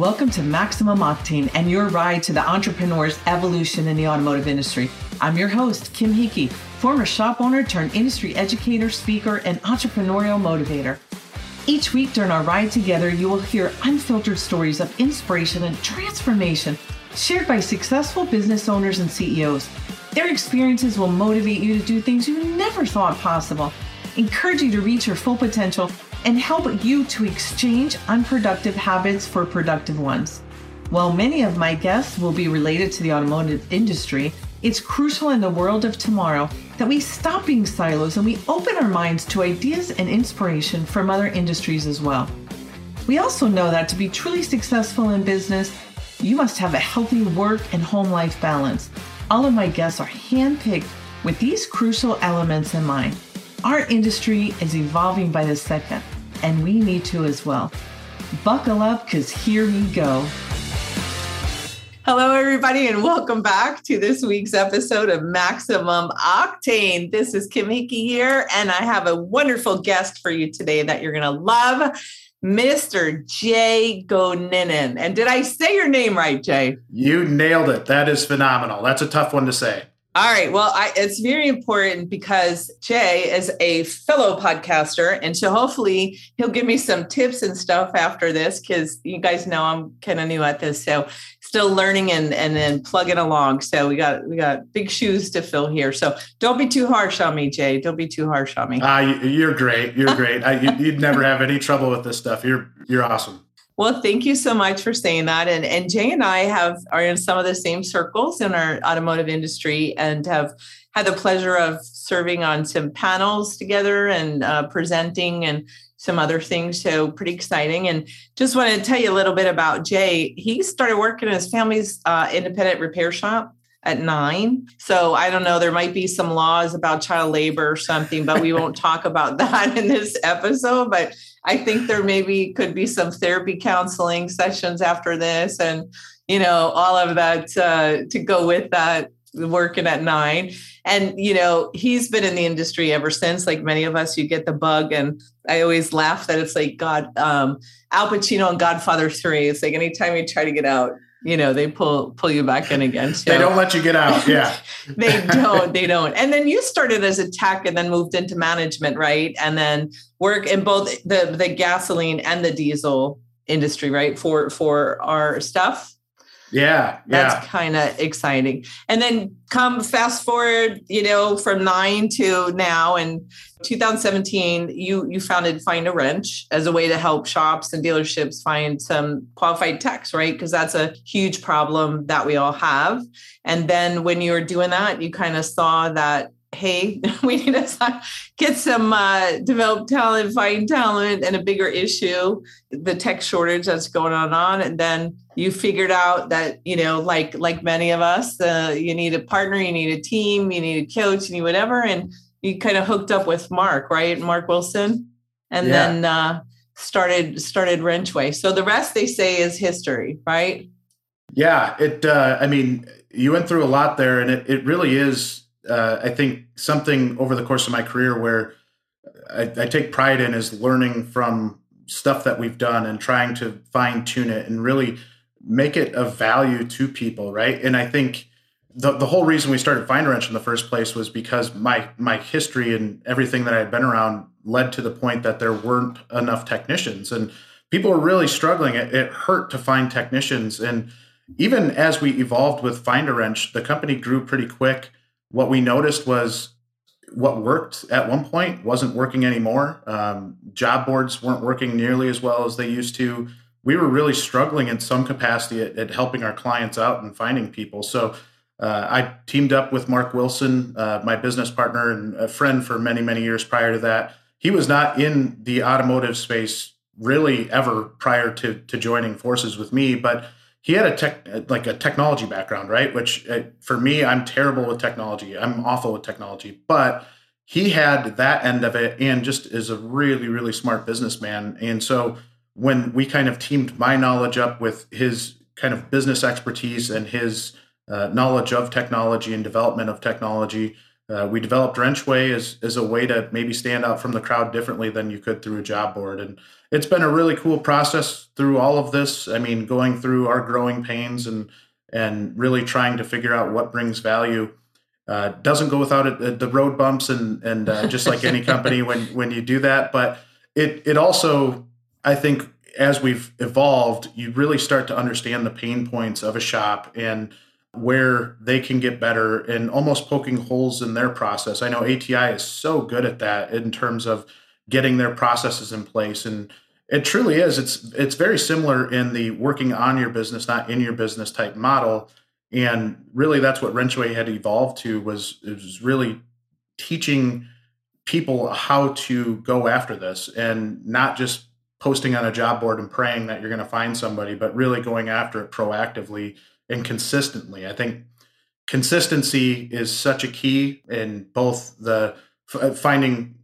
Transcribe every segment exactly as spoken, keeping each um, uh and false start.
Welcome to Maximum Octane and your ride to the entrepreneur's evolution in the automotive industry. I'm your host, Kim Hickey, former shop owner turned industry educator, speaker, and entrepreneurial motivator. Each week during our ride together, you will hear unfiltered stories of inspiration and transformation shared by successful business owners and C E Os. Their experiences will motivate you to do things you never thought possible, encourage you to reach your full potential, and help you to exchange unproductive habits for productive ones. While many of my guests will be related to the automotive industry, it's crucial in the world of tomorrow that we stop being silos and we open our minds to ideas and inspiration from other industries as well. We also know that to be truly successful in business, you must have a healthy work and home life balance. All of my guests are handpicked with these crucial elements in mind. Our industry is evolving by the second, and we need to as well. Buckle up, because here we go. Hello, everybody, and welcome back to this week's episode of Maximum Octane. This is Kim Hickey here, and I have a wonderful guest for you today that you're going to love, Mister Jay Goninen. And did I say your name right, Jay? You nailed it. That is phenomenal. That's a tough one to say. All right. Well, I, it's very important because Jay is a fellow podcaster. And so hopefully he'll give me some tips and stuff after this, because you guys know I'm kind of new at this. So still learning and, and then plugging along. So we got we got big shoes to fill here. So don't be too harsh on me, Jay. Don't be too harsh on me. Uh, you're great. You're great. I, you, you'd never have any trouble with this stuff. You're you're awesome. Well, thank you so much for saying that. And, and Jay and I have are in some of the same circles in our automotive industry and have had the pleasure of serving on some panels together and uh, presenting and some other things. So pretty exciting. And just wanted to tell you a little bit about Jay. He started working in his family's uh, independent repair shop at nine. So I don't know, there might be some laws about child labor or something, but we won't talk about that in this episode. But I think there maybe could be some therapy counseling sessions after this and, you know, all of that uh, to go with that working at nine. And, you know, he's been in the industry ever since, like many of us, you get the bug. And I always laugh that it's like God, um, Al Pacino and Godfather three. It's like anytime you try to get out, you know, they pull pull you back in again. So. They don't let you get out. Yeah, they don't. They don't. And then you started as a tech and then moved into management, right? And then work in both the, the gasoline and the diesel industry, right? For for our stuff. Yeah, that's yeah. kind of exciting. And then come fast forward, you know, from nine to now. In two thousand seventeen, you you founded Find a Wrench as a way to help shops and dealerships find some qualified techs, right? Because that's a huge problem that we all have. And then when you were doing that, you kind of saw that, hey, we need to get some uh, develop talent, find talent, and a bigger issue, the tech shortage that's going on. on. And then you figured out that, you know, like like many of us, uh, you need a partner, you need a team, you need a coach, you need whatever. And you kind of hooked up with Mark, right? Mark Wilson. And yeah. then uh, started started Wrenchway. So the rest, they say, is history, right? Yeah. It. Uh, I mean, you went through a lot there, and it, it really is Uh, I think something over the course of my career where I, I take pride in is learning from stuff that we've done and trying to fine tune it and really make it of value to people, right? And I think the the whole reason we started Find a Wrench in the first place was because my my history and everything that I had been around led to the point that there weren't enough technicians and people were really struggling. It, it hurt to find technicians, and even as we evolved with Find a Wrench, the company grew pretty quick. What we noticed was what worked at one point wasn't working anymore. Um, job boards weren't working nearly as well as they used to. We were really struggling in some capacity at, at helping our clients out and finding people. So uh, I teamed up with Mark Wilson, uh, my business partner and a friend for many, many years prior to that. He was not in the automotive space really ever prior to, to joining forces with me, but he had a tech, like a technology background, right? Which uh, for me, I'm terrible with technology. I'm awful with technology, but he had that end of it and just is a really, really smart businessman. And so when we kind of teamed my knowledge up with his kind of business expertise and his uh, knowledge of technology and development of technology, Uh, we developed Wrenchway as, as a way to maybe stand out from the crowd differently than you could through a job board. And it's been a really cool process through all of this. I mean, going through our growing pains and and really trying to figure out what brings value. Uh, doesn't go without it, the road bumps and and uh, just like any company when when you do that. But it it also, I think, as we've evolved, you really start to understand the pain points of a shop and where they can get better and almost poking holes in their process. I know A T I is so good at that in terms of getting their processes in place. And it truly is. It's it's very similar in the working on your business, not in your business type model. And really that's what Wrenchway had evolved to, was it was really teaching people how to go after this and not just posting on a job board and praying that you're going to find somebody, but really going after it proactively and consistently. I think consistency is such a key in both the f finding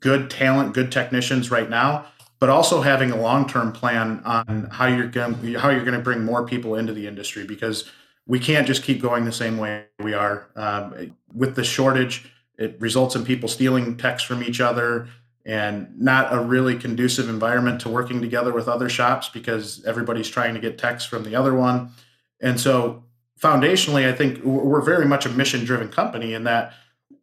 good talent, good technicians right now, but also having a long-term plan on how you're going, how you're going to bring more people into the industry, because we can't just keep going the same way we are. Um, with the shortage, it results in people stealing techs from each other and not a really conducive environment to working together with other shops because everybody's trying to get techs from the other one. And so foundationally, I think we're very much a mission-driven company in that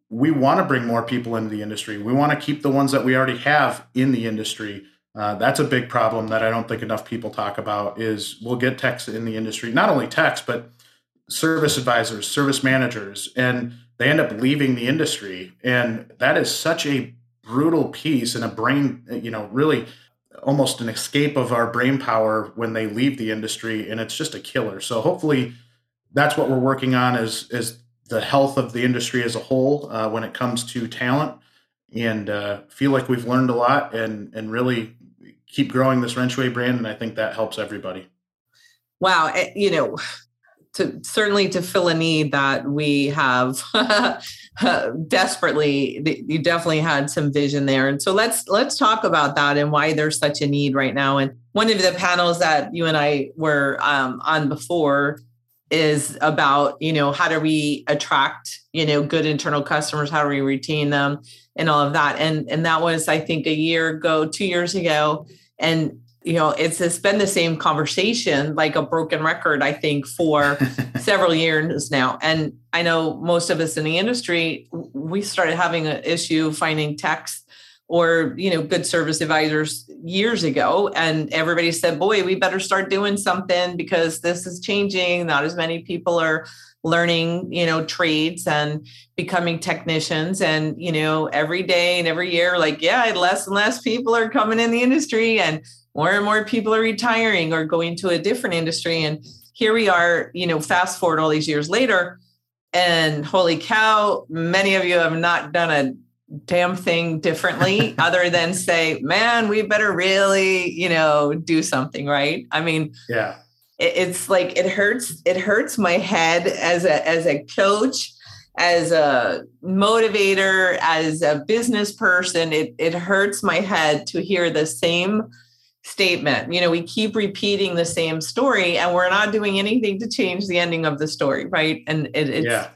we want to bring more people into the industry. We want to keep the ones that we already have in the industry. Uh, that's a big problem that I don't think enough people talk about, is we'll get techs in the industry, not only techs, but service advisors, service managers, and they end up leaving the industry. And that is such a brutal piece and a brain, you know, really almost an escape of our brain power when they leave the industry, and it's just a killer. So hopefully that's what we're working on, is, is the health of the industry as a whole uh, when it comes to talent, and uh, feel like we've learned a lot and, and really keep growing this Wrenchway brand. And I think that helps everybody. Wow. You know, to certainly to fill a need that we have desperately, you definitely had some vision there. And so let's, let's talk about that and why there's such a need right now. And one of the panels that you and I were um, on before is about, you know, how do we attract, you know, good internal customers? How do we retain them and all of that? And, and that was, I think, a year ago, two years ago. And you know, it's, it's been the same conversation, like a broken record, I think, for several years now. And I know most of us in the industry, we started having an issue finding techs or, you know, good service advisors years ago. And everybody said, boy, we better start doing something because this is changing. Not as many people are learning, you know, trades and becoming technicians. And, you know, every day and every year, like, yeah, less and less people are coming in the industry, and more and more people are retiring or going to a different industry. And here we are, you know, fast forward all these years later, and holy cow, many of you have not done a damn thing differently other than say, man, we better really, you know, do something, right? I mean, yeah, it, it's like, it hurts, it hurts my head as a, as a coach, as a motivator, as a business person. It, it hurts my head to hear the same statement. You know, we keep repeating the same story and we're not doing anything to change the ending of the story. Right. And it, it's, yeah.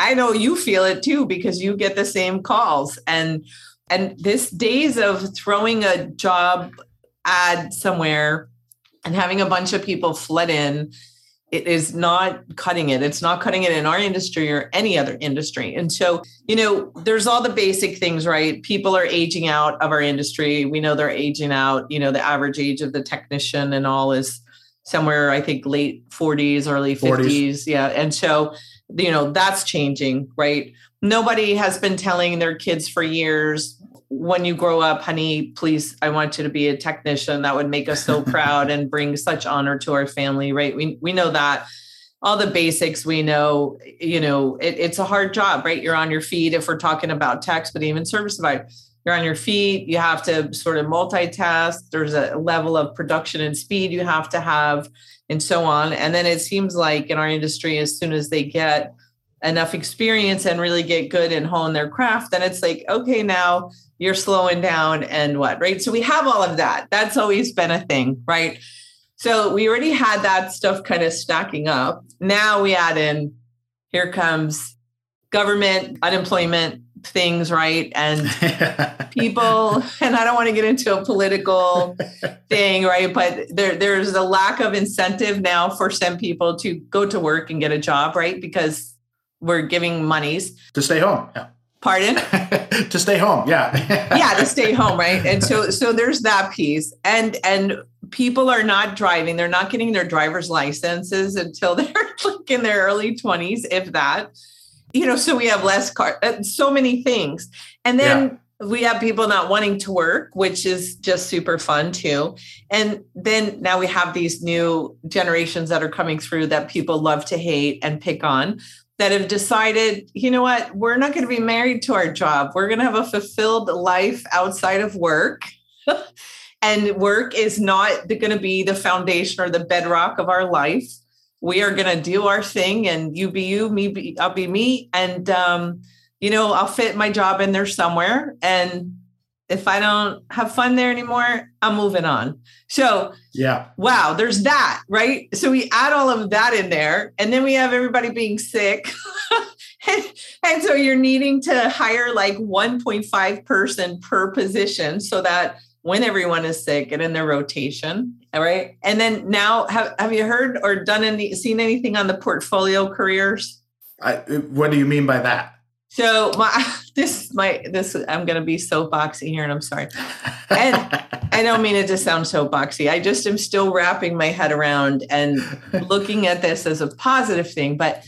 I know you feel it too, because you get the same calls, and, and this days of throwing a job ad somewhere and having a bunch of people flood in, it is not cutting it. It's not cutting it in our industry or any other industry. And so, you know, there's all the basic things, right? People are aging out of our industry. We know they're aging out. You know, the average age of the technician and all is somewhere, I think, late forties, early fifties. forties. Yeah. And so, you know, that's changing, right? Nobody has been telling their kids for years, when you grow up, honey, please, I want you to be a technician. That would make us so proud and bring such honor to our family, right? We we know that. All the basics we know, you know, it, it's a hard job, right? You're on your feet. If we're talking about techs, but even service providers, you're on your feet. You have to sort of multitask. There's a level of production and speed you have to have, and so on. And then it seems like in our industry, as soon as they get enough experience and really get good and hone their craft, then it's like, okay, now you're slowing down and what, right? So we have all of that. That's always been a thing, right? So we already had that stuff kind of stacking up. Now we add in, here comes government, unemployment things, right? And people, and I don't want to get into a political thing, right? But there, there's a lack of incentive now for some people to go to work and get a job, right? Because we're giving monies. To stay home. Yeah. Pardon? To stay home. Yeah. Yeah, to stay home, right? And so so there's that piece. And and people are not driving. They're not getting their driver's licenses until they're like in their early twenties, if that. You know, so we have less car, so many things. And then yeah. we have people not wanting to work, which is just super fun too. And then now we have these new generations that are coming through that people love to hate and pick on, that have decided, you know what, we're not going to be married to our job. We're going to have a fulfilled life outside of work. And work is not going to be the foundation or the bedrock of our life. We are going to do our thing, and you be you, me be, I'll be me. And, um, you know, I'll fit my job in there somewhere. And if I don't have fun there anymore, I'm moving on. So, yeah, wow, there's that, right? So we add all of that in there, and then we have everybody being sick. and, and so you're needing to hire like one point five person per position so that when everyone is sick and in their rotation, all right? And then now, have, have you heard or done any, seen anything on the portfolio careers? I, what do you mean by that? So my, this, my, this, I'm going to be soapboxy here, and I'm sorry. And I don't mean it to sound soapboxy. I just am still wrapping my head around and looking at this as a positive thing. But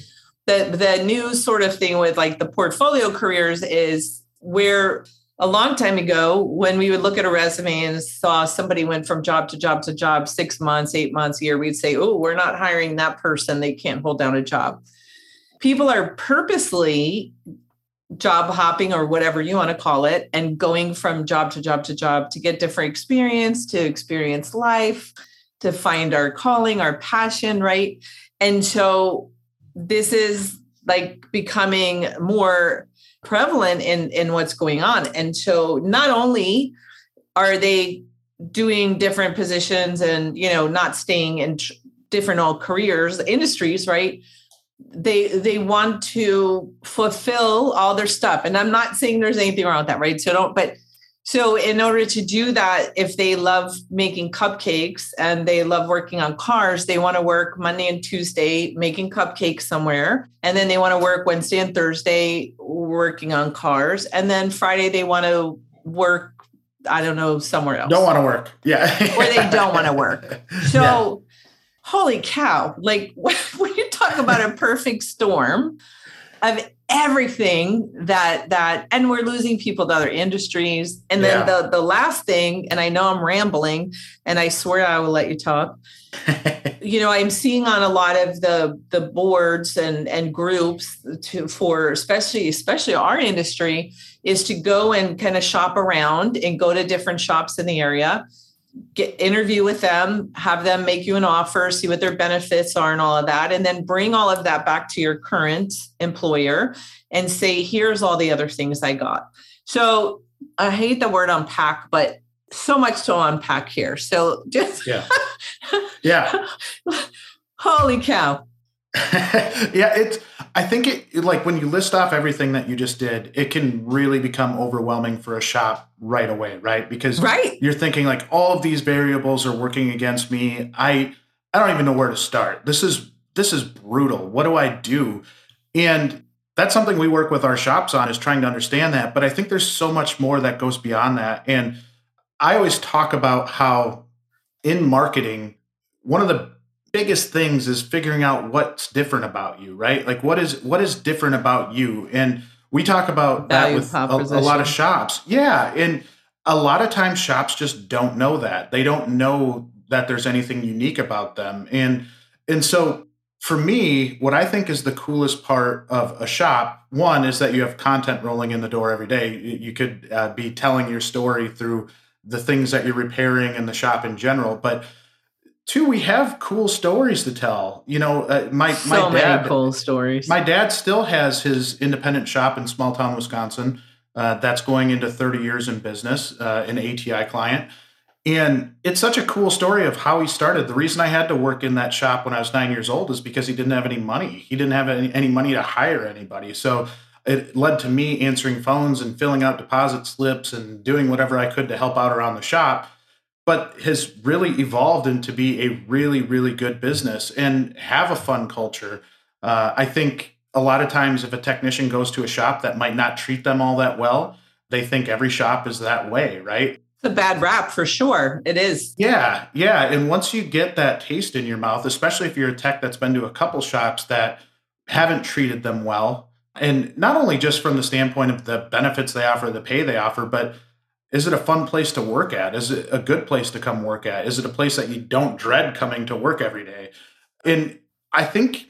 the, the new sort of thing with like the portfolio careers is where a long time ago, when we would look at a resume and saw somebody went from job to job to job, six months, eight months, a year, we'd say, oh, we're not hiring that person. They can't hold down a job. People are purposely job hopping or whatever you want to call it, and going from job to job to job to get different experience, to experience life, to find our calling, our passion, right? And so this is like becoming more prevalent in, in what's going on. And so not only are they doing different positions and, you know, not staying in tr- different all careers, industries, right? They they want to fulfill all their stuff. And I'm not saying there's anything wrong with that, right? So don't, but so in order to do that, if they love making cupcakes and they love working on cars, they want to work Monday and Tuesday making cupcakes somewhere. And then they want to work Wednesday and Thursday working on cars. And then Friday, they want to work, I don't know, somewhere else. Don't want to work. Yeah. Or they don't want to work. So yeah. Holy cow. Like when you talk about a perfect storm of everything that, that, and we're losing people to other industries. And then yeah. the, the last thing, and I know I'm rambling and I swear I will let you talk, you know, I'm seeing on a lot of the, the boards and, and groups to, for especially, especially our industry is to go and kind of shop around and go to different shops in the area. Get interview with them, have them make you an offer, see what their benefits are and all of that. And then bring all of that back to your current employer and say, here's all the other things I got. So I hate the word unpack, but so much to unpack here. So just, yeah. yeah. Holy cow. yeah. It's, I think it like when you list off everything that you just did, it can really become overwhelming for a shop right away. Right. Because right. you're thinking like all of these variables are working against me. I, I don't even know where to start. This is, this is brutal. What do I do? And that's something we work with our shops on is trying to understand that. But I think there's so much more that goes beyond that. And I always talk about how in marketing, one of the biggest things is figuring out what's different about you, right? Like what is, what is different about you? And we talk about that with a, a lot of shops. Yeah. And a lot of times shops just don't know that. They don't know that there's anything unique about them. And, and so for me, what I think is the coolest part of a shop, one is that you have content rolling in the door every day. You could uh, be telling your story through the things that you're repairing and the shop in general, but two, we have cool stories to tell. You know, uh, my so my dad. So many cool stories. My dad still has his independent shop in small town Wisconsin. Uh, that's going into thirty years in business, uh, an A T I client, and it's such a cool story of how he started. The reason I had to work in that shop when I was nine years old is because he didn't have any money. He didn't have any, any money to hire anybody. So it led to me answering phones and filling out deposit slips and doing whatever I could to help out around the shop, but has really evolved into be a really, really good business and have a fun culture. Uh, I think a lot of times if a technician goes to a shop that might not treat them all that well, they think every shop is that way, right? It's a bad rap for sure. It is. Yeah. Yeah. And once you get that taste in your mouth, especially if you're a tech that's been to a couple shops that haven't treated them well, and not only just from the standpoint of the benefits they offer, the pay they offer, but is it a fun place to work at? Is it a good place to come work at? Is it a place that you don't dread coming to work every day? And I think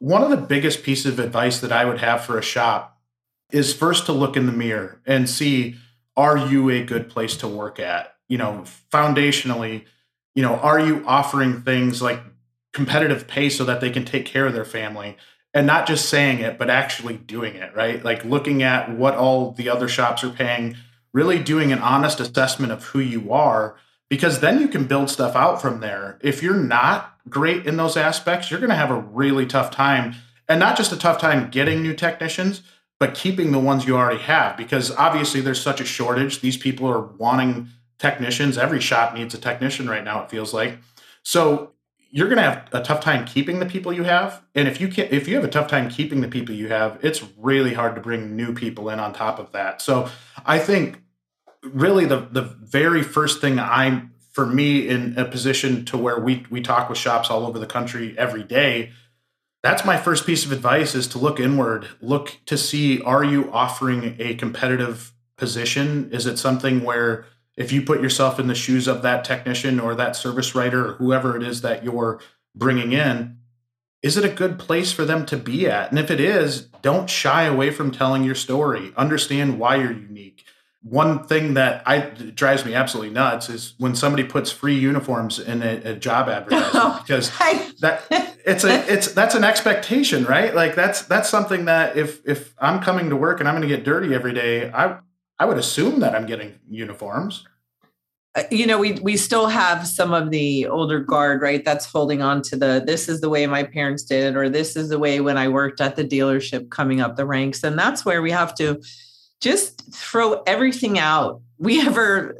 one of the biggest pieces of advice that I would have for a shop is first to look in the mirror and see, are you a good place to work at? You know, foundationally, you know, are you offering things like competitive pay so that they can take care of their family? And not just saying it, but actually doing it, right? Like looking at what all the other shops are paying, really doing an honest assessment of who you are, because then you can build stuff out from there. If you're not great in those aspects, you're going to have a really tough time, and not just a tough time getting new technicians, but keeping the ones you already have, because obviously there's such a shortage. These people are wanting technicians. Every shop needs a technician right now, it feels like. So you're going to have a tough time keeping the people you have. And if you can't, if you have a tough time keeping the people you have, it's really hard to bring new people in on top of that. So I think really the, the very first thing I'm, for me, in a position to where we, we talk with shops all over the country every day, that's my first piece of advice, is to look inward, look to see, are you offering a competitive position? Is it something where if you put yourself in the shoes of that technician or that service writer or whoever it is that you're bringing in, is it a good place for them to be at? And if it is, don't shy away from telling your story. Understand why you're unique. One thing that I drives me absolutely nuts is when somebody puts free uniforms in a, a job advertisement, oh, because I, that it's a it's that's an expectation, right? Like that's that's something that if if I'm coming to work and I'm going to get dirty every day, I I would assume that I'm getting uniforms. You know, we we still have some of the older guard, right? That's holding on to the, this is the way my parents did it, or this is the way when I worked at the dealership coming up the ranks. And that's where we have to just throw everything out we ever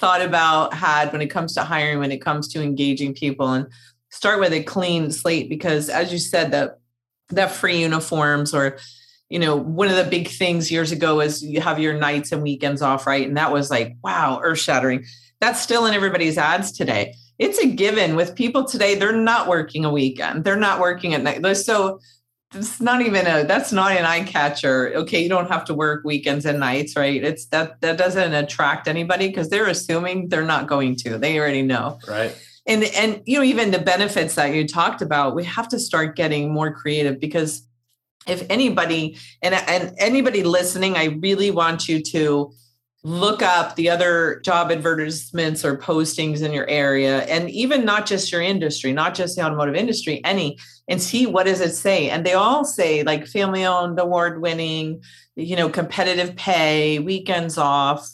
thought about had when it comes to hiring, when it comes to engaging people, and start with a clean slate. Because as you said, that that free uniforms, or you know, one of the big things years ago is you have your nights and weekends off, right? And that was like, wow, earth shattering. That's still in everybody's ads today. It's a given with people today. They're not working a weekend. They're not working at night. So it's not even a, that's not an eye catcher. Okay. You don't have to work weekends and nights, right? It's that, that doesn't attract anybody, because they're assuming they're not going to, they already know. Right. And, and, you know, even the benefits that you talked about, we have to start getting more creative, because if anybody, and, and anybody listening, I really want you to look up the other job advertisements or postings in your area, and even not just your industry, not just the automotive industry, any, and see what does it say. And they all say like family owned, award winning, you know, competitive pay, weekends off.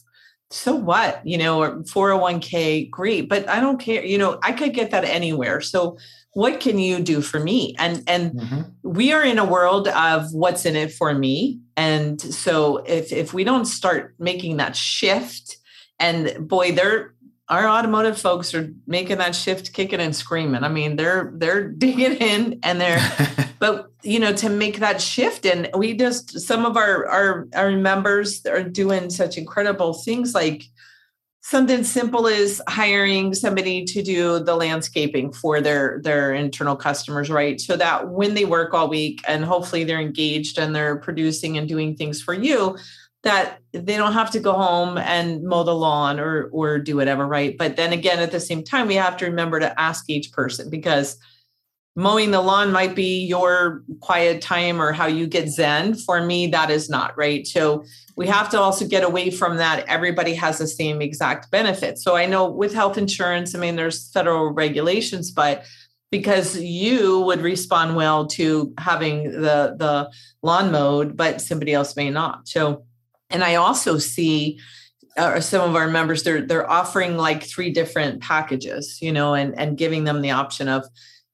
So what, you know, or four oh one k, great, but I don't care. You know, I could get that anywhere. So what can you do for me? And and mm-hmm. we are in a world of what's in it for me. And so if if we don't start making that shift, and boy, they're, our automotive folks are making that shift, kicking and screaming. I mean, they're they're digging in, and they're, but you know, to make that shift, and we just, some of our our our members are doing such incredible things, like something simple as hiring somebody to do the landscaping for their, their internal customers, right? So that when they work all week and hopefully they're engaged and they're producing and doing things for you, that they don't have to go home and mow the lawn or, or do whatever, right? But then again, at the same time, we have to remember to ask each person, because mowing the lawn might be your quiet time or how you get zen. For me, that is not, right? So we have to also get away from that. Everybody has the same exact benefit. So I know with health insurance, I mean, there's federal regulations, but because you would respond well to having the, the lawn mowed, but somebody else may not. So, and I also see uh, some of our members, they're, they're offering like three different packages, you know, and, and giving them the option of,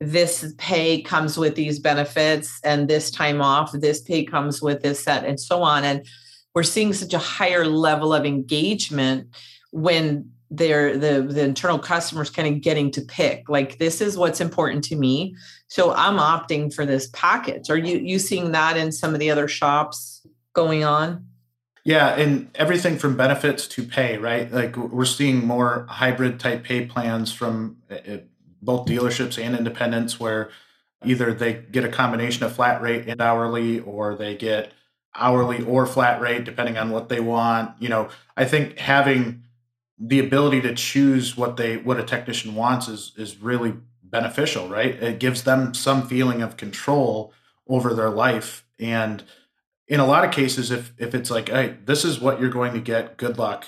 this pay comes with these benefits, and this time off, this pay comes with this set, and so on. And we're seeing such a higher level of engagement when they're the, the internal customers kind of getting to pick, like, this is what's important to me, so I'm opting for this package. Are you, you seeing that in some of the other shops going on? Yeah. And everything from benefits to pay, right? Like, we're seeing more hybrid type pay plans from it, both dealerships and independents, where either they get a combination of flat rate and hourly, or they get hourly or flat rate, depending on what they want. You know, I think having the ability to choose what they, what a technician wants is, is really beneficial, right? It gives them some feeling of control over their life. And in a lot of cases, if, if it's like, hey, this is what you're going to get, good luck.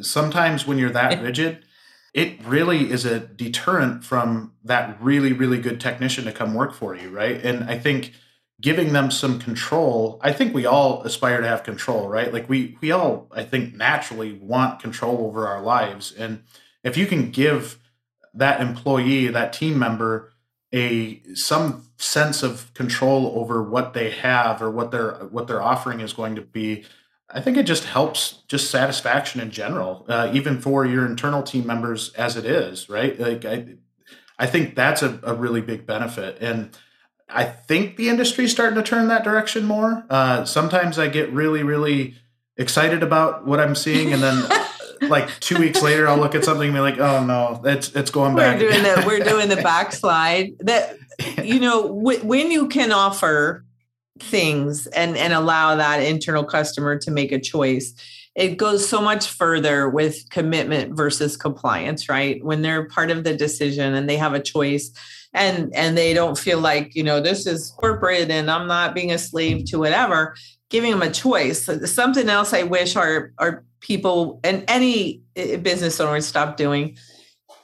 Sometimes when you're that rigid, it really is a deterrent from that really, really good technician to come work for you, right? And I think giving them some control, I think we all aspire to have control, right? Like we we all, I think, naturally want control over our lives. And if you can give that employee, that team member, a some sense of control over what they have or what their what their offering is going to be, I think it just helps just satisfaction in general, uh, even for your internal team members as it is, right? Like I, I think that's a, a really big benefit. And I think the industry is starting to turn that direction more. Uh, sometimes I get really, really excited about what I'm seeing. And then like two weeks later, I'll look at something and be like, oh no, it's, it's going we're back. Doing the, we're doing the backslide that, you know, w- when you can offer things and, and allow that internal customer to make a choice. It goes so much further with commitment versus compliance, right? When they're part of the decision and they have a choice and, and they don't feel like, you know, this is corporate and I'm not being a slave to whatever, giving them a choice. Something else I wish our, our people and any business owners stop doing.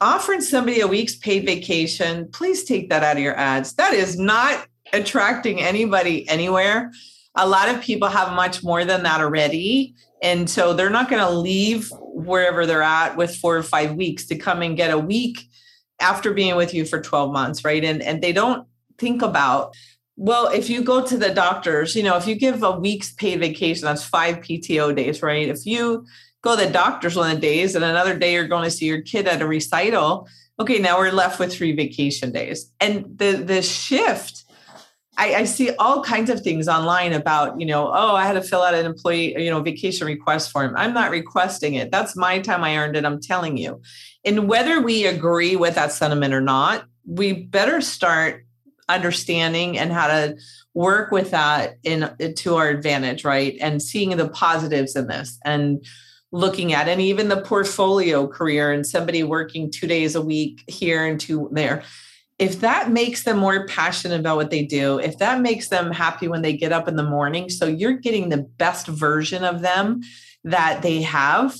Offering somebody a week's paid vacation, please take that out of your ads. That is not attracting anybody anywhere. A lot of people have much more than that already. And so they're not going to leave wherever they're at with four or five weeks to come and get a week after being with you for twelve months, right? And, and they don't think about, well, if you go to the doctors, you know, if you give a week's paid vacation, that's five P T O days, right? If you go to the doctors one of the days and another day you're going to see your kid at a recital, okay, now we're left with three vacation days. And the the shift, I see all kinds of things online about, you know, oh, I had to fill out an employee, you know, vacation request form. I'm not requesting it. That's my time. I earned it. I'm telling you. And whether we agree with that sentiment or not, we better start understanding and how to work with that in to our advantage, right? And seeing the positives in this and looking at, and even the portfolio career and somebody working two days a week here and two there. If that makes them more passionate about what they do, if that makes them happy when they get up in the morning, so you're getting the best version of them that they have,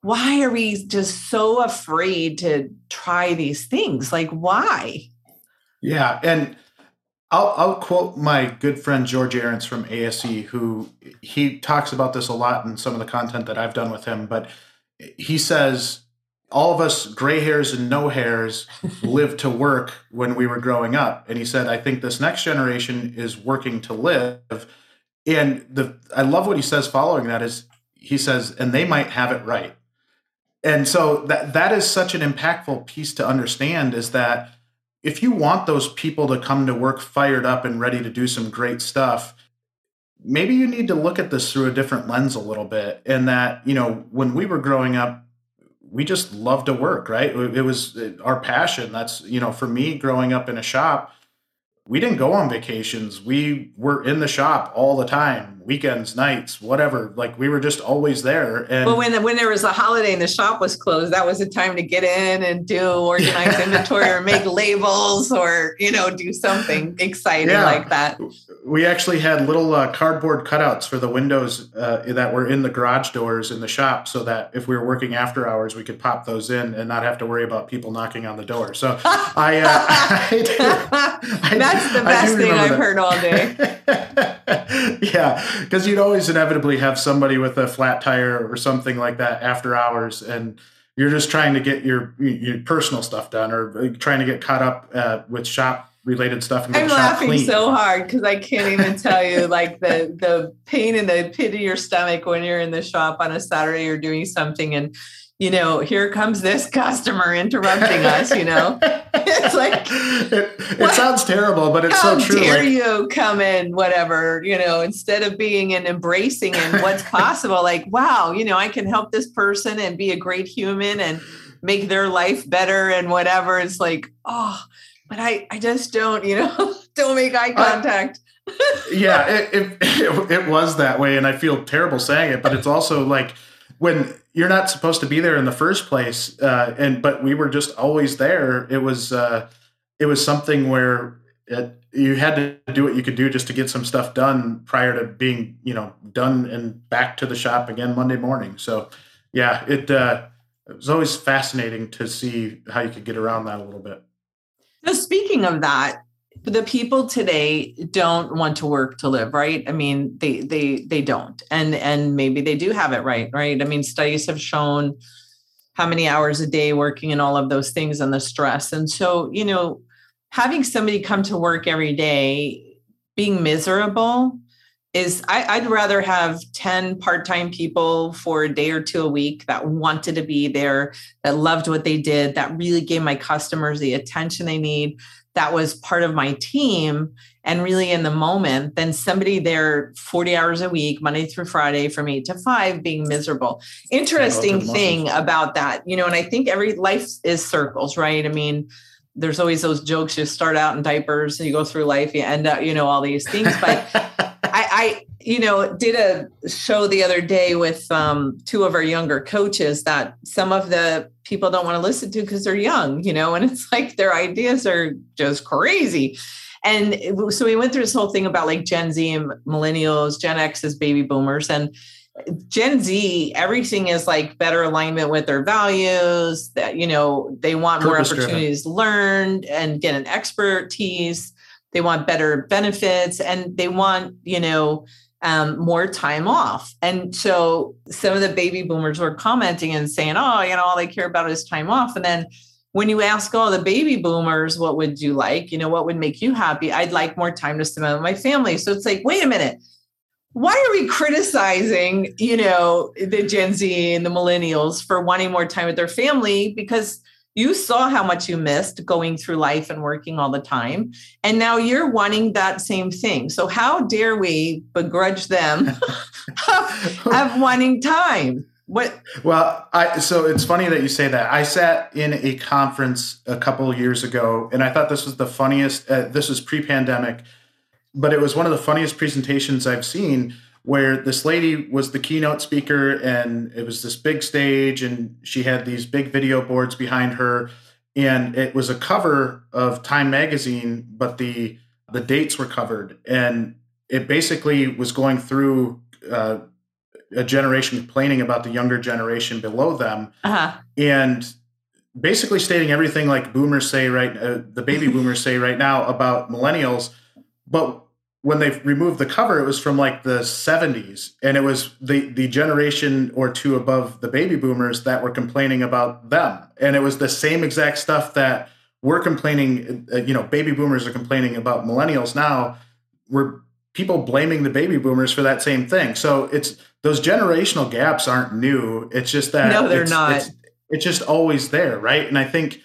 why are we just so afraid to try these things? Like, why? Yeah. And I'll, I'll quote my good friend, George Aarons from A S E, who he talks about this a lot in some of the content that I've done with him, but he says, all of us gray hairs and no hairs lived to work when we were growing up. And he said, I think this next generation is working to live. And the I love what he says following that is he says, and they might have it right. And so that that is such an impactful piece to understand is that if you want those people to come to work fired up and ready to do some great stuff, maybe you need to look at this through a different lens a little bit. And that, you know, when we were growing up, we just love to work, right? It was our passion. That's, you know, for me growing up in a shop, we didn't go on vacations. We were in the shop all the time, weekends, nights, whatever. Like we were just always there. And well, when, when there was a holiday and the shop was closed, that was the time to get in and do organized inventory or make labels or, you know, do something exciting yeah. like that. We actually had little uh, cardboard cutouts for the windows uh, that were in the garage doors in the shop so that if we were working after hours, we could pop those in and not have to worry about people knocking on the door. So I, uh, I, do, I that's the best I thing I've that. heard all day. Yeah, because you'd always inevitably have somebody with a flat tire or something like that after hours. And you're just trying to get your, your personal stuff done or trying to get caught up uh, with shop related stuff. And I'm laughing clean. so hard because I can't even tell you like the the pain in the pit of your stomach when you're in the shop on a Saturday or doing something and, you know, here comes this customer interrupting us, you know, it's like, it, it sounds terrible, but it's so true. How dare you come in, whatever, you know, instead of being and embracing and what's possible, like, wow, you know, I can help this person and be a great human and make their life better and whatever. It's like, oh, but I, I just don't, you know, don't make eye contact. Uh, yeah, it, it, it, it was that way. And I feel terrible saying it, but it's also like, when you're not supposed to be there in the first place, uh, and but we were just always there. It was uh, it was something where it, you had to do what you could do just to get some stuff done prior to being, you know, done and back to the shop again Monday morning. So, yeah, it, uh, it was always fascinating to see how you could get around that a little bit. So speaking of that, the people today don't want to work to live, right? I mean, they they they don't. And and maybe they do have it right, right? I mean, studies have shown how many hours a day working and all of those things and the stress. And so, you know, having somebody come to work every day being miserable is I, I'd rather have ten part-time people for a day or two a week that wanted to be there, that loved what they did, that really gave my customers the attention they need, that was part of my team and really in the moment, then somebody there forty hours a week, Monday through Friday from eight to five being miserable. Interesting thing about that, you know, and I think every life is circles, right? I mean, there's always those jokes, you start out in diapers and you go through life, you end up, you know, all these things. But I, I, you know, did a show the other day with um, two of our younger coaches that some of the people don't want to listen to because they're young, you know, and it's like their ideas are just crazy. And so we went through this whole thing about like Gen Z and millennials, Gen X is baby boomers, and Gen Z, everything is like better alignment with their values that, you know, they want more opportunities learned and get an expertise. They want better benefits and they want, you know, um, more time off. And so some of the baby boomers were commenting and saying, oh, you know, all they care about is time off. And then when you ask all the baby boomers, what would you like? You know, what would make you happy? I'd like more time to spend with my family. So it's like, wait a minute. Why are we criticizing, you know, the Gen Z and the millennials for wanting more time with their family? Because you saw how much you missed going through life and working all the time. And now you're wanting that same thing. So how dare we begrudge them of, of wanting time? What? Well, I, so it's funny that you say that. I sat in a conference a couple of years ago, and I thought this was the funniest. Uh, this was pre-pandemic, but it was one of the funniest presentations I've seen, where this lady was the keynote speaker and it was this big stage and she had these big video boards behind her. And it was a cover of Time magazine, but the, the dates were covered. And it basically was going through uh, a generation complaining about the younger generation below them. Uh-huh. And basically stating everything like boomers say, right, uh, the baby boomers say right now about millennials. But when they removed the cover, it was from like the seventies, and it was the, the generation or two above the baby boomers that were complaining about them. And it was the same exact stuff that we're complaining, you know, baby boomers are complaining about millennials now. We're people blaming the baby boomers for that same thing. So it's those generational gaps aren't new. It's just that no, they're it's, not. It's, it's just always there, right? And I think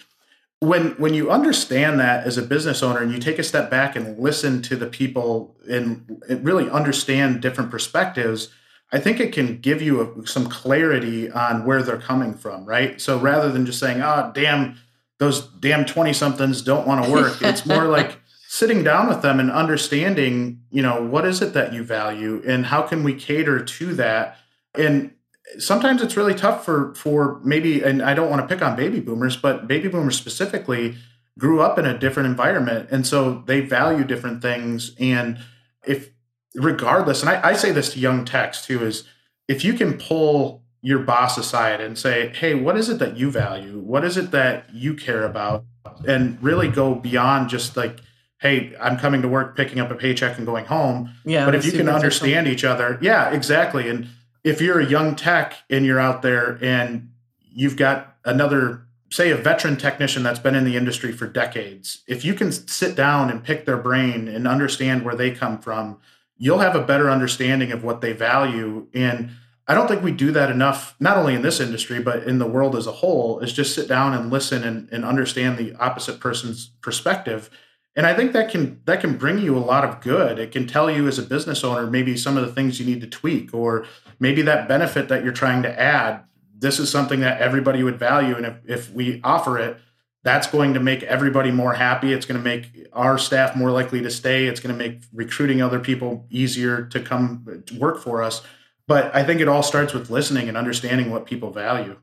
When when you understand that as a business owner and you take a step back and listen to the people and really understand different perspectives, I think it can give you a, some clarity on where they're coming from, right? So rather than just saying, oh, damn, those damn twenty-somethings don't want to work, it's more like sitting down with them and understanding, you know, what is it that you value and how can we cater to that? And sometimes it's really tough for, for maybe, and I don't want to pick on baby boomers, but baby boomers specifically grew up in a different environment. And so they value different things. And if regardless, and I, I say this to young techs too, is if you can pull your boss aside and say, hey, what is it that you value? What is it that you care about? And really go beyond just like, hey, I'm coming to work, picking up a paycheck and going home. Yeah, but if you can understand each other. Yeah, exactly. And if you're a young tech and you're out there and you've got another say a veteran technician that's been in the industry for decades, if you can sit down and pick their brain and understand where they come from, you'll have a better understanding of what they value. And I don't think we do that enough, not only in this industry, but in the world as a whole, is just sit down and listen and, and understand the opposite person's perspective. And I think that can that can bring you a lot of good. It can tell you as a business owner, maybe some of the things you need to tweak, or maybe that benefit that you're trying to add, this is something that everybody would value. And if, if we offer it, that's going to make everybody more happy. It's going to make our staff more likely to stay. It's going to make recruiting other people easier to come work for us. But I think it all starts with listening and understanding what people value.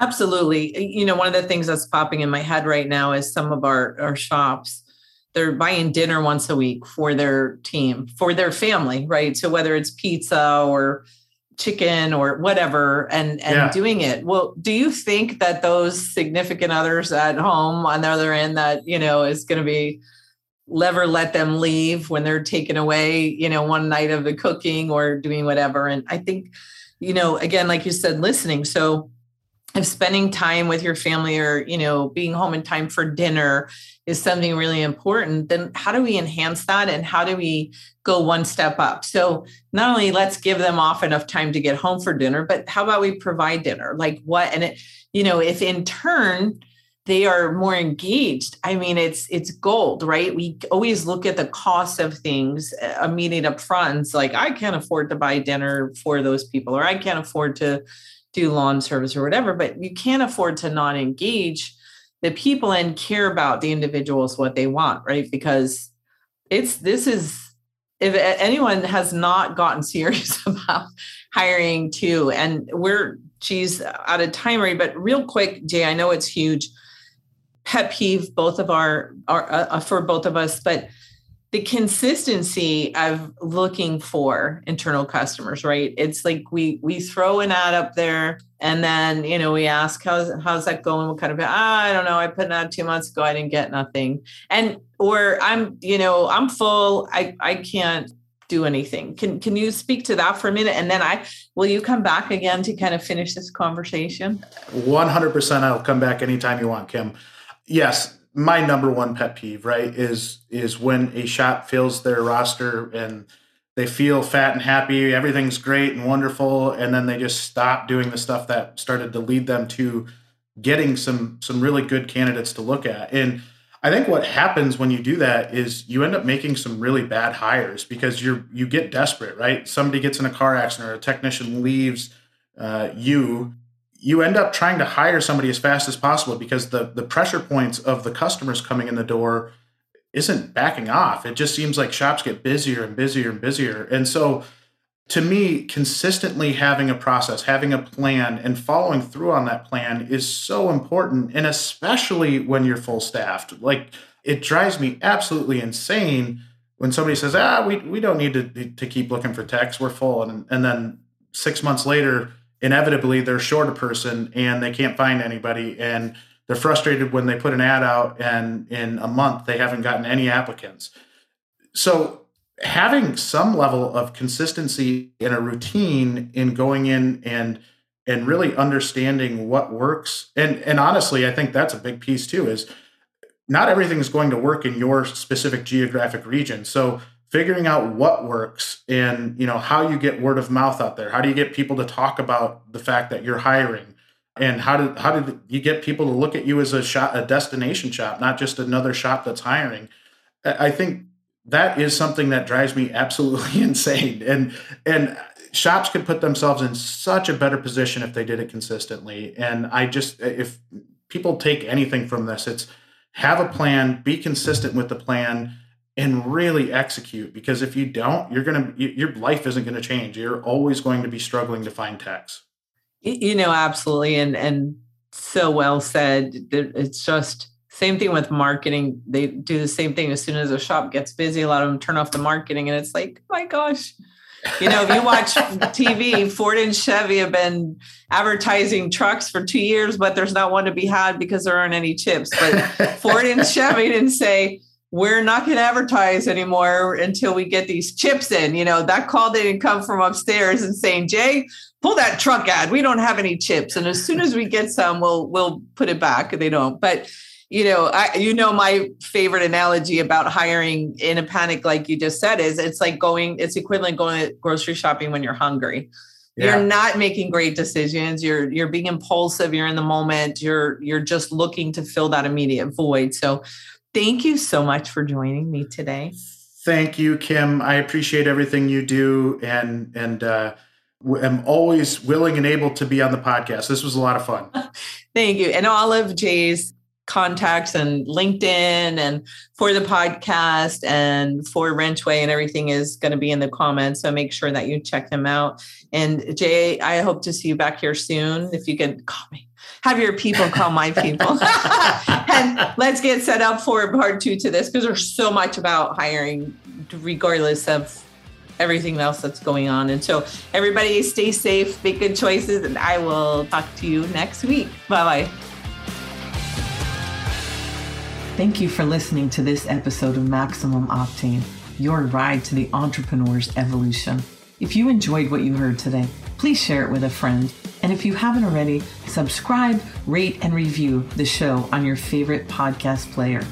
Absolutely. You know, one of the things that's popping in my head right now is some of our, our shops, they're buying dinner once a week for their team, for their family, right? So whether it's pizza or chicken or whatever, and, and yeah. doing it. Well, do you think that those significant others at home on the other end that, you know, is going to be never let them leave when they're taken away, you know, one night of the cooking or doing whatever? And I think, you know, again, like you said, listening. So if spending time with your family or, you know, being home in time for dinner is something really important, then how do we enhance that? And how do we go one step up? So not only let's give them off enough time to get home for dinner, but how about we provide dinner? Like what? And it, you know, if in turn they are more engaged. I mean, it's it's gold, right? We always look at the cost of things, a meeting up front. It's like, I can't afford to buy dinner for those people, or I can't afford to do lawn service or whatever, but you can't afford to not engage the people and care about the individuals, what they want, right? Because it's, this is, if anyone has not gotten serious about hiring too, and we're, geez, out of time, right? But real quick, Jay, I know it's huge. Pet peeve, both of our, our uh, for both of us, but the consistency of looking for internal customers, right? It's like we we throw an ad up there, and then you know we ask how's how's that going? What kind of ah, I don't know. I put an ad two months ago. I didn't get nothing, and or I'm you know I'm full. I I can't do anything. Can can you speak to that for a minute? And then I, will you come back again to kind of finish this conversation? one hundred percent. I'll come back anytime you want, Kim. Yes, my number one pet peeve, right, is is when a shop fills their roster and they feel fat and happy, everything's great and wonderful, and then they just stop doing the stuff that started to lead them to getting some some really good candidates to look at. And I think what happens when you do that is you end up making some really bad hires because you're you get desperate, right? Somebody gets in a car accident or a technician leaves uh, you. You end up trying to hire somebody as fast as possible because the the pressure points of the customers coming in the door isn't backing off. It just seems like shops get busier and busier and busier. And so to me, consistently having a process, having a plan, and following through on that plan is so important. And especially when you're full staffed, like it drives me absolutely insane when somebody says, ah, we, we don't need to, to keep looking for techs. We're full. And, and then six months later, inevitably they're short a person and they can't find anybody, and they're frustrated when they put an ad out and in a month they haven't gotten any applicants. So having some level of consistency in a routine in going in and and really understanding what works. And and honestly, I think that's a big piece too, is not everything is going to work in your specific geographic region. So figuring out what works and, you know, how you get word of mouth out there. How do you get people to talk about the fact that you're hiring? And how do how do you get people to look at you as a shop, a destination shop, not just another shop that's hiring? I think that is something that drives me absolutely insane. And and shops could put themselves in such a better position if they did it consistently. And I just, if people take anything from this, it's have a plan, be consistent with the plan, and really execute, because if you don't, you're gonna your life isn't gonna change. You're always going to be struggling to find techs. You know, absolutely, and and so well said. It's just same thing with marketing. They do the same thing. As soon as a shop gets busy, a lot of them turn off the marketing, and it's like, oh my gosh. You know, if you watch T V, Ford and Chevy have been advertising trucks for two years, but there's not one to be had because there aren't any chips. But Ford and Chevy didn't say, we're not going to advertise anymore until we get these chips in. You know, that call didn't come from upstairs and saying, Jay, pull that truck out. We don't have any chips. And as soon as we get some, we'll, we'll put it back. They don't. But, you know, I, you know, my favorite analogy about hiring in a panic, like you just said, is it's like going, it's equivalent going grocery shopping when you're hungry. Yeah. You're not making great decisions. You're, you're being impulsive. You're in the moment. You're, you're just looking to fill that immediate void. So thank you so much for joining me today. Thank you, Kim. I appreciate everything you do. And, and, uh, I'm always willing and able to be on the podcast. This was a lot of fun. Thank you. And all of Jay's contacts and LinkedIn and for the podcast and for Wrenchway and everything is going to be in the comments. So make sure that you check them out. And Jay, I hope to see you back here soon. If you can call me, have your people call my people. And let's get set up for part two to this because there's so much about hiring regardless of everything else that's going on. And so everybody stay safe, make good choices, and I will talk to you next week. Bye-bye. Thank you for listening to this episode of Maximum Octane, your ride to the entrepreneur's evolution. If you enjoyed what you heard today, please share it with a friend. And if you haven't already, subscribe, rate, and review the show on your favorite podcast player.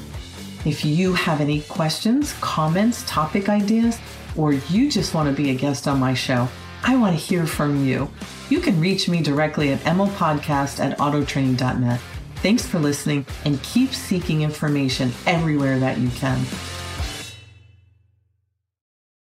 If you have any questions, comments, topic ideas, or you just want to be a guest on my show, I want to hear from you. You can reach me directly at m o podcast at autotraining dot net. Thanks for listening and keep seeking information everywhere that you can.